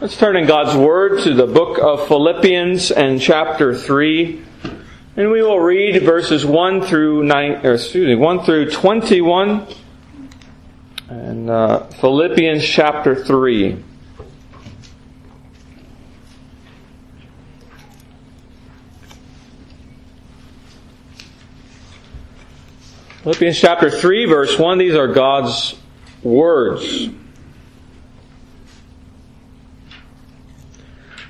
Let's turn in God's Word to the book of Philippians and chapter 3. And we will read verses 1 through 21 and Philippians chapter 3. Philippians chapter 3, verse 1. These are God's words.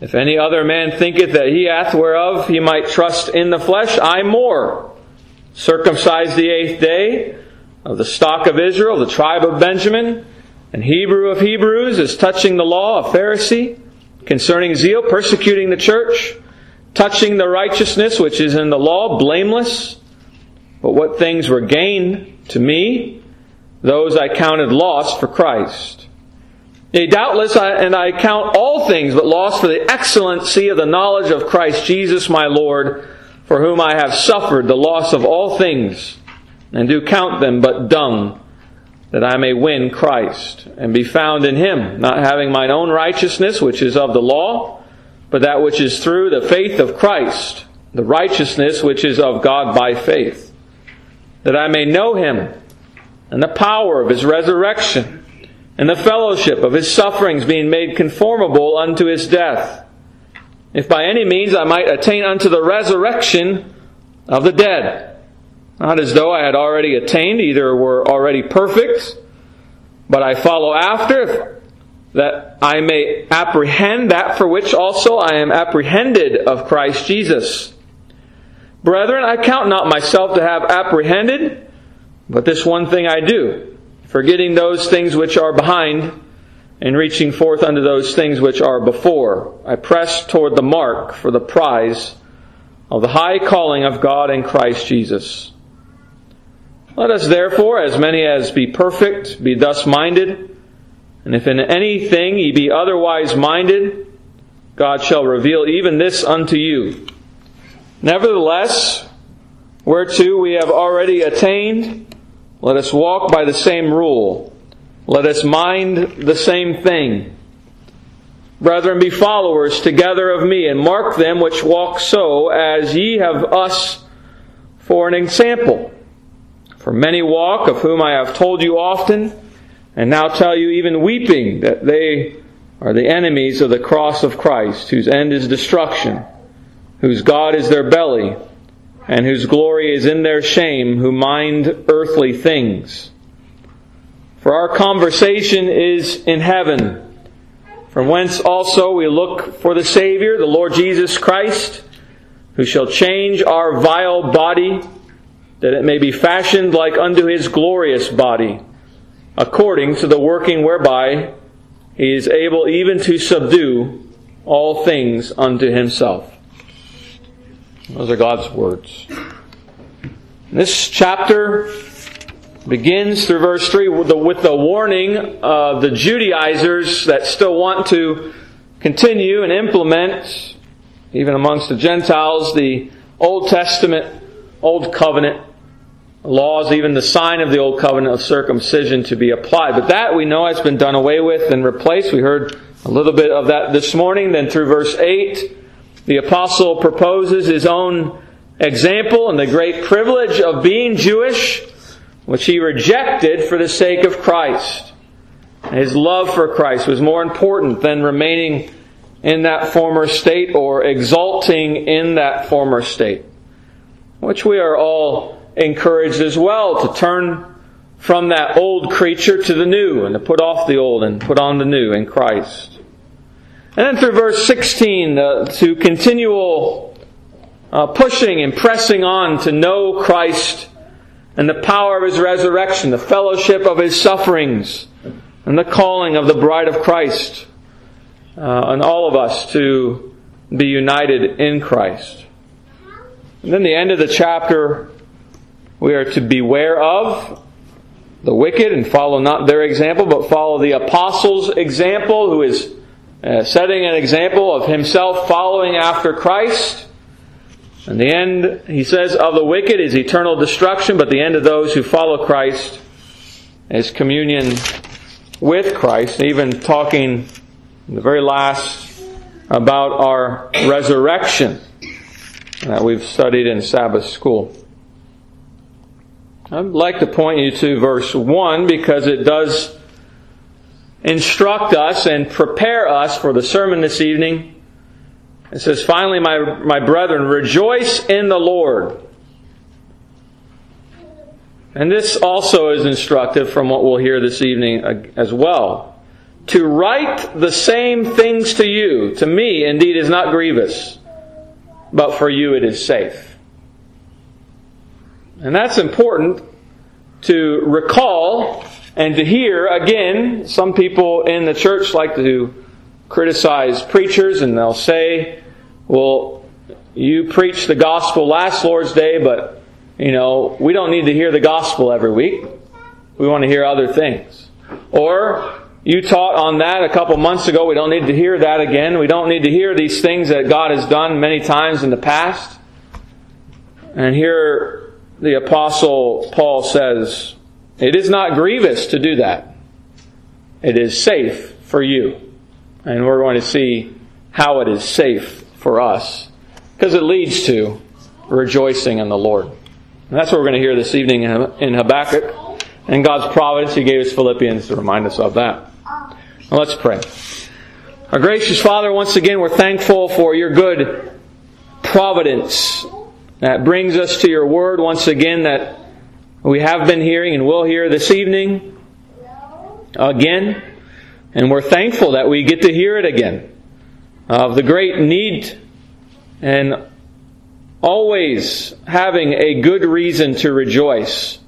If any other man thinketh that he hath whereof he might trust in the flesh, I more. Circumcised the eighth day, of the stock of Israel, the tribe of Benjamin, and Hebrew of Hebrews, as touching the law, a Pharisee, concerning zeal, persecuting the church, touching the righteousness which is in the law, blameless. But what things were gained to me, those I counted lost for Christ. Yea, doubtless, I count all things but loss for the excellency of the knowledge of Christ Jesus my Lord, for whom I have suffered the loss of all things, and do count them but dung, that I may win Christ, and be found in Him, not having mine own righteousness, which is of the law, but that which is through the faith of Christ, the righteousness which is of God by faith, that I may know Him, and the power of His resurrection, and the fellowship of His sufferings, being made conformable unto His death, if by any means I might attain unto the resurrection of the dead. Not as though I had already attained, either were already perfect, but I follow after, that I may apprehend that for which also I am apprehended of Christ Jesus. Brethren, I count not myself to have apprehended, but this one thing I do, forgetting those things which are behind, and reaching forth unto those things which are before, I press toward the mark for the prize of the high calling of God in Christ Jesus. Let us therefore, as many as be perfect, be thus minded, and if in anything ye be otherwise minded, God shall reveal even this unto you. Nevertheless, whereto we have already attained, let us walk by the same rule. Let us mind the same thing. Brethren, be followers together of me, and mark them which walk so, as ye have us for an example. For many walk, of whom I have told you often, and now tell you even weeping, that they are the enemies of the cross of Christ, whose end is destruction, whose God is their belly, and whose glory is in their shame, who mind earthly things. For our conversation is in heaven, from whence also we look for the Savior, the Lord Jesus Christ, who shall change our vile body, that it may be fashioned like unto His glorious body, according to the working whereby He is able even to subdue all things unto Himself. Those are God's words. This chapter begins through verse 3 with the warning of the Judaizers that still want to continue and implement, even amongst the Gentiles, the Old Testament, Old Covenant laws, even the sign of the Old Covenant of circumcision to be applied. But that we know has been done away with and replaced. We heard a little bit of that this morning. Then through verse 8, the apostle proposes his own example and the great privilege of being Jewish, which he rejected for the sake of Christ. His love for Christ was more important than remaining in that former state or exalting in that former state, which we are all encouraged as well to turn from that old creature to the new, and to put off the old and put on the new in Christ. And then through verse 16, to continual pushing and pressing on to know Christ and the power of His resurrection, the fellowship of His sufferings, and the calling of the bride of Christ. on all of us to be united in Christ. And then the end of the chapter, we are to beware of the wicked and follow not their example, but follow the apostles' example, who is setting an example of himself following after Christ. And the end, he says, of the wicked is eternal destruction, but the end of those who follow Christ is communion with Christ. And even talking in the very last about our resurrection that we've studied in Sabbath school. I'd like to point you to verse 1 because it does instruct us and prepare us for the sermon this evening. It says, "Finally, my brethren, rejoice in the Lord." And this also is instructive from what we'll hear this evening as well. "To write the same things to you, to me indeed is not grievous, but for you it is safe." And that's important to recall and to hear again. Some people in the church like to criticize preachers, and they'll say, "Well, you preached the gospel last Lord's Day, but we don't need to hear the gospel every week. We want to hear other things." Or, "You taught on that a couple months ago. We don't need to hear that again. We don't need to hear these things that God has done many times in the past." And here the Apostle Paul says, it is not grievous to do that. It is safe for you. And we're going to see how it is safe for us, because it leads to rejoicing in the Lord. And that's what we're going to hear this evening in Habakkuk. In God's providence, He gave us Philippians to remind us of that. Now let's pray. Our gracious Father, once again, we're thankful for your good providence that brings us to your word once again, that we have been hearing and will hear this evening again. And we're thankful that we get to hear it again, of the great need and always having a good reason to rejoice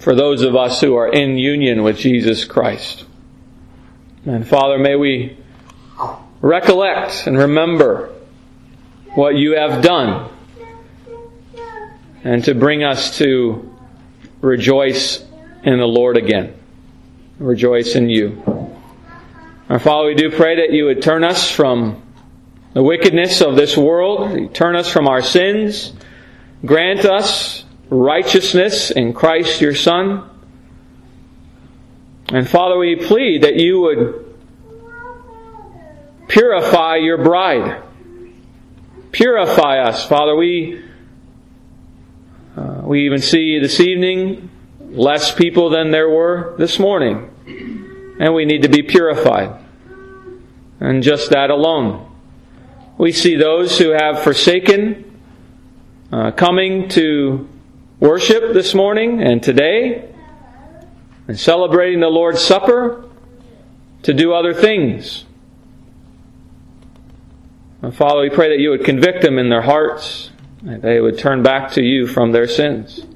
for those of us who are in union with Jesus Christ. And Father, may we recollect and remember what you have done, and to bring us to rejoice in the Lord again. Rejoice in you. Our Father, we do pray that you would turn us from the wickedness of this world, turn us from our sins, grant us righteousness in Christ your Son. And Father, we plead that you would purify your bride. Purify us, Father. We even see this evening less people than there were this morning. And we need to be purified. And just that alone. We see those who have forsaken coming to worship this morning and today, and celebrating the Lord's Supper, to do other things. And Father, we pray that you would convict them in their hearts, that they would turn back to you from their sins.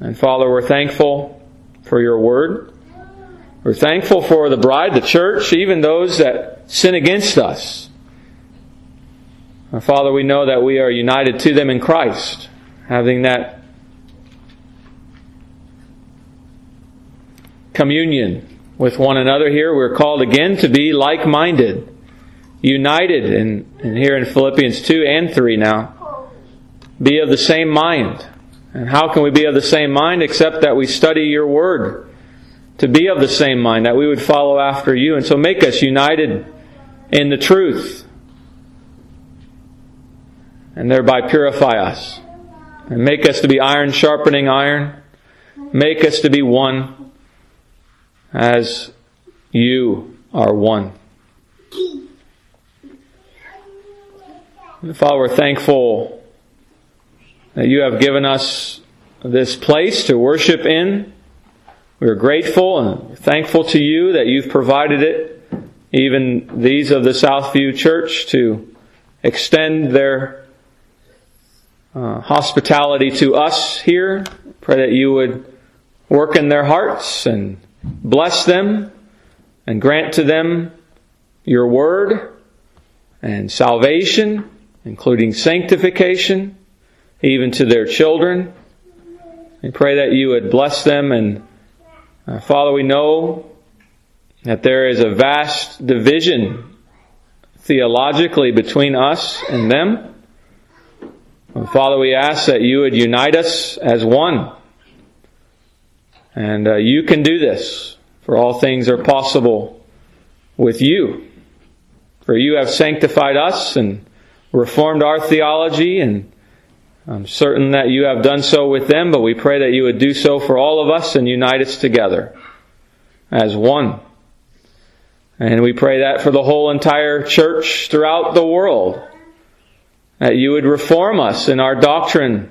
And Father, we're thankful for your word. We're thankful for the bride, the church, even those that sin against us. And Father, we know that we are united to them in Christ, having that communion with one another here. We're called again to be like-minded, united, and here in Philippians 2 and 3 now, be of the same mind. And how can we be of the same mind except that we study your word to be of the same mind, that we would follow after you? And so make us united in the truth, and thereby purify us, and make us to be iron sharpening iron, make us to be one as you are one. Father, we're thankful that you have given us this place to worship in. We're grateful and thankful to you that you've provided it, even these of the Southview Church, to extend their hospitality to us here. Pray that you would work in their hearts and bless them, and grant to them your word and salvation, including sanctification, even to their children. We pray that you would bless them. And Father, we know that there is a vast division theologically between us and them. And Father, we ask that you would unite us as one. And you can do this, for all things are possible with you. For you have sanctified us and reformed our theology, and I'm certain that you have done so with them, but we pray that you would do so for all of us and unite us together as one. And we pray that for the whole entire church throughout the world, that you would reform us in our doctrine,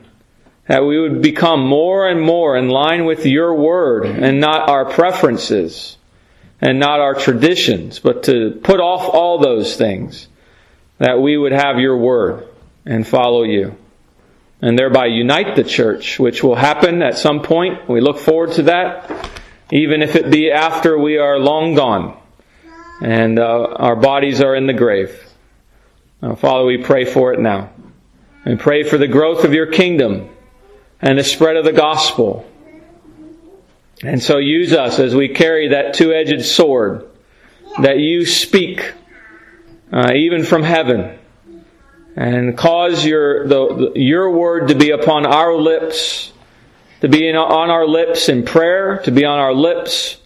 that we would become more and more in line with your word and not our preferences and not our traditions, but to put off all those things, that we would have your word and follow you, and thereby unite the church, which will happen at some point. We look forward to that, even if it be after we are long gone and our bodies are in the grave. Father, we pray for it now. We pray for the growth of your kingdom and the spread of the gospel. And so use us as we carry that two-edged sword that you speak even from heaven, and cause your word to be upon our lips, to be on our lips in prayer, to be on our lips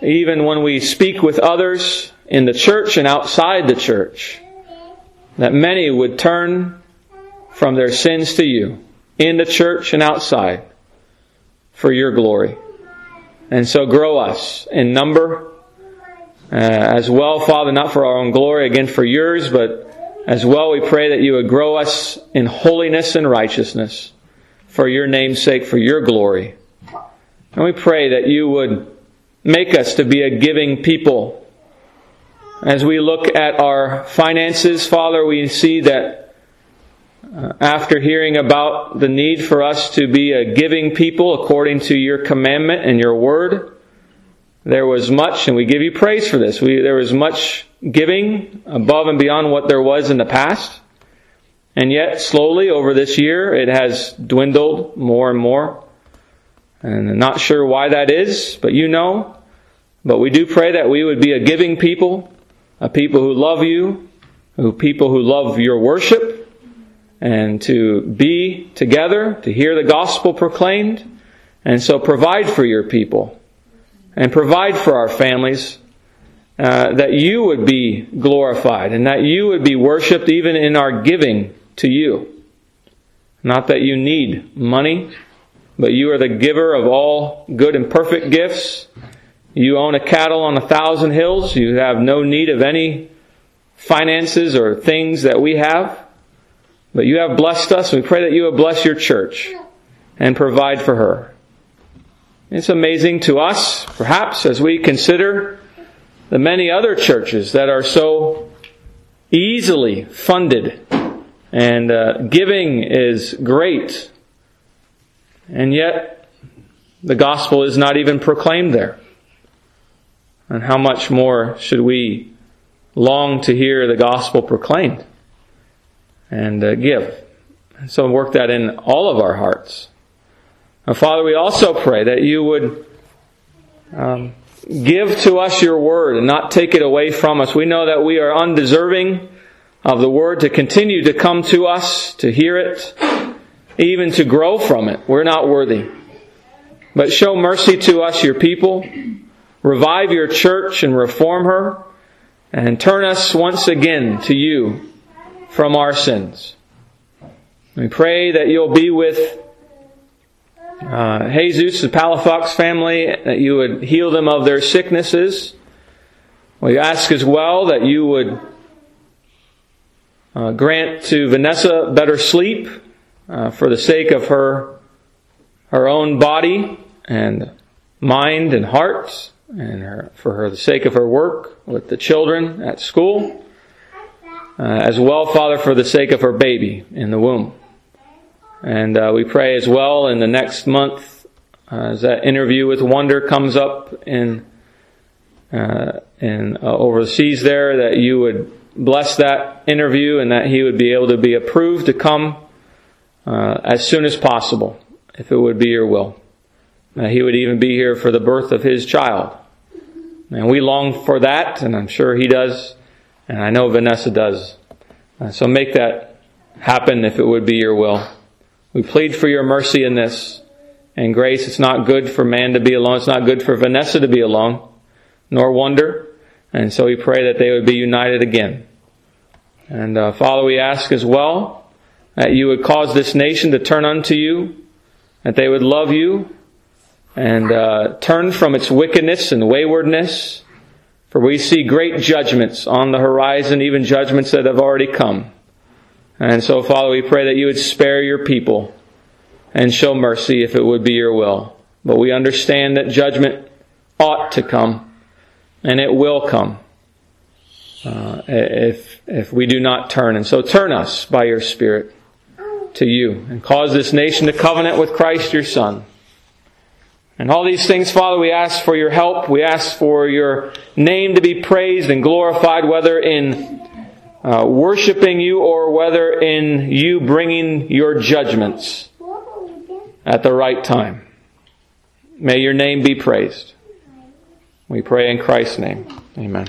even when we speak with others in the church and outside the church, that many would turn from their sins to you in the church and outside for your glory. And so grow us in number as well, Father, not for our own glory, again for yours, but as well, we pray that you would grow us in holiness and righteousness for your name's sake, for your glory. And we pray that you would make us to be a giving people. As we look at our finances, Father, we see that after hearing about the need for us to be a giving people according to your commandment and your word, there was much, and we give you praise for this, there was much giving above and beyond what there was in the past. And yet, slowly over this year, it has dwindled more and more. And I'm not sure why that is, but you know. But we do pray that we would be a giving people, a people who love you, who people who love your worship, and to be together, to hear the gospel proclaimed. And so provide for your people. And provide for our families, that you would be glorified and that you would be worshipped even in our giving to you. Not that you need money, but you are the giver of all good and perfect gifts. You own a cattle on 1,000 hills. You have no need of any finances or things that we have. But you have blessed us. We pray that you would bless your church and provide for her. It's amazing to us, perhaps, as we consider the many other churches that are so easily funded and giving is great, and yet the gospel is not even proclaimed there. And how much more should we long to hear the gospel proclaimed and give? And so work that in all of our hearts. Father, we also pray that you would give to us your word and not take it away from us. We know that we are undeserving of the word to continue to come to us, to hear it, even to grow from it. We're not worthy. But show mercy to us, your people. Revive your church and reform her, and turn us once again to you from our sins. We pray that you'll be with Jesus, the Palafox family, that you would heal them of their sicknesses. We ask as well that you would grant to Vanessa better sleep for the sake of her own body and mind and heart, and for the sake of her work with the children at school, as well, Father, for the sake of her baby in the womb. And we pray as well in the next month, as that interview with Wonder comes up in and overseas there, that you would bless that interview and that he would be able to be approved to come as soon as possible, if it would be your will. He would even be here for the birth of his child. And we long for that, and I'm sure he does, and I know Vanessa does. So make that happen if it would be your will. We plead for your mercy in this. And grace, it's not good for man to be alone. It's not good for Vanessa to be alone, nor Wonder. And so we pray that they would be united again. And Father, we ask as well that you would cause this nation to turn unto you, that they would love you and turn from its wickedness and waywardness. For we see great judgments on the horizon, even judgments that have already come. And so, Father, we pray that you would spare your people and show mercy if it would be your will. But we understand that judgment ought to come, and it will come if we do not turn. And so turn us by your Spirit to you, and cause this nation to covenant with Christ your Son. And all these things, Father, we ask for your help. We ask for your name to be praised and glorified, whether in worshiping you or whether in you bringing your judgments at the right time. May your name be praised. We pray in Christ's name. Amen.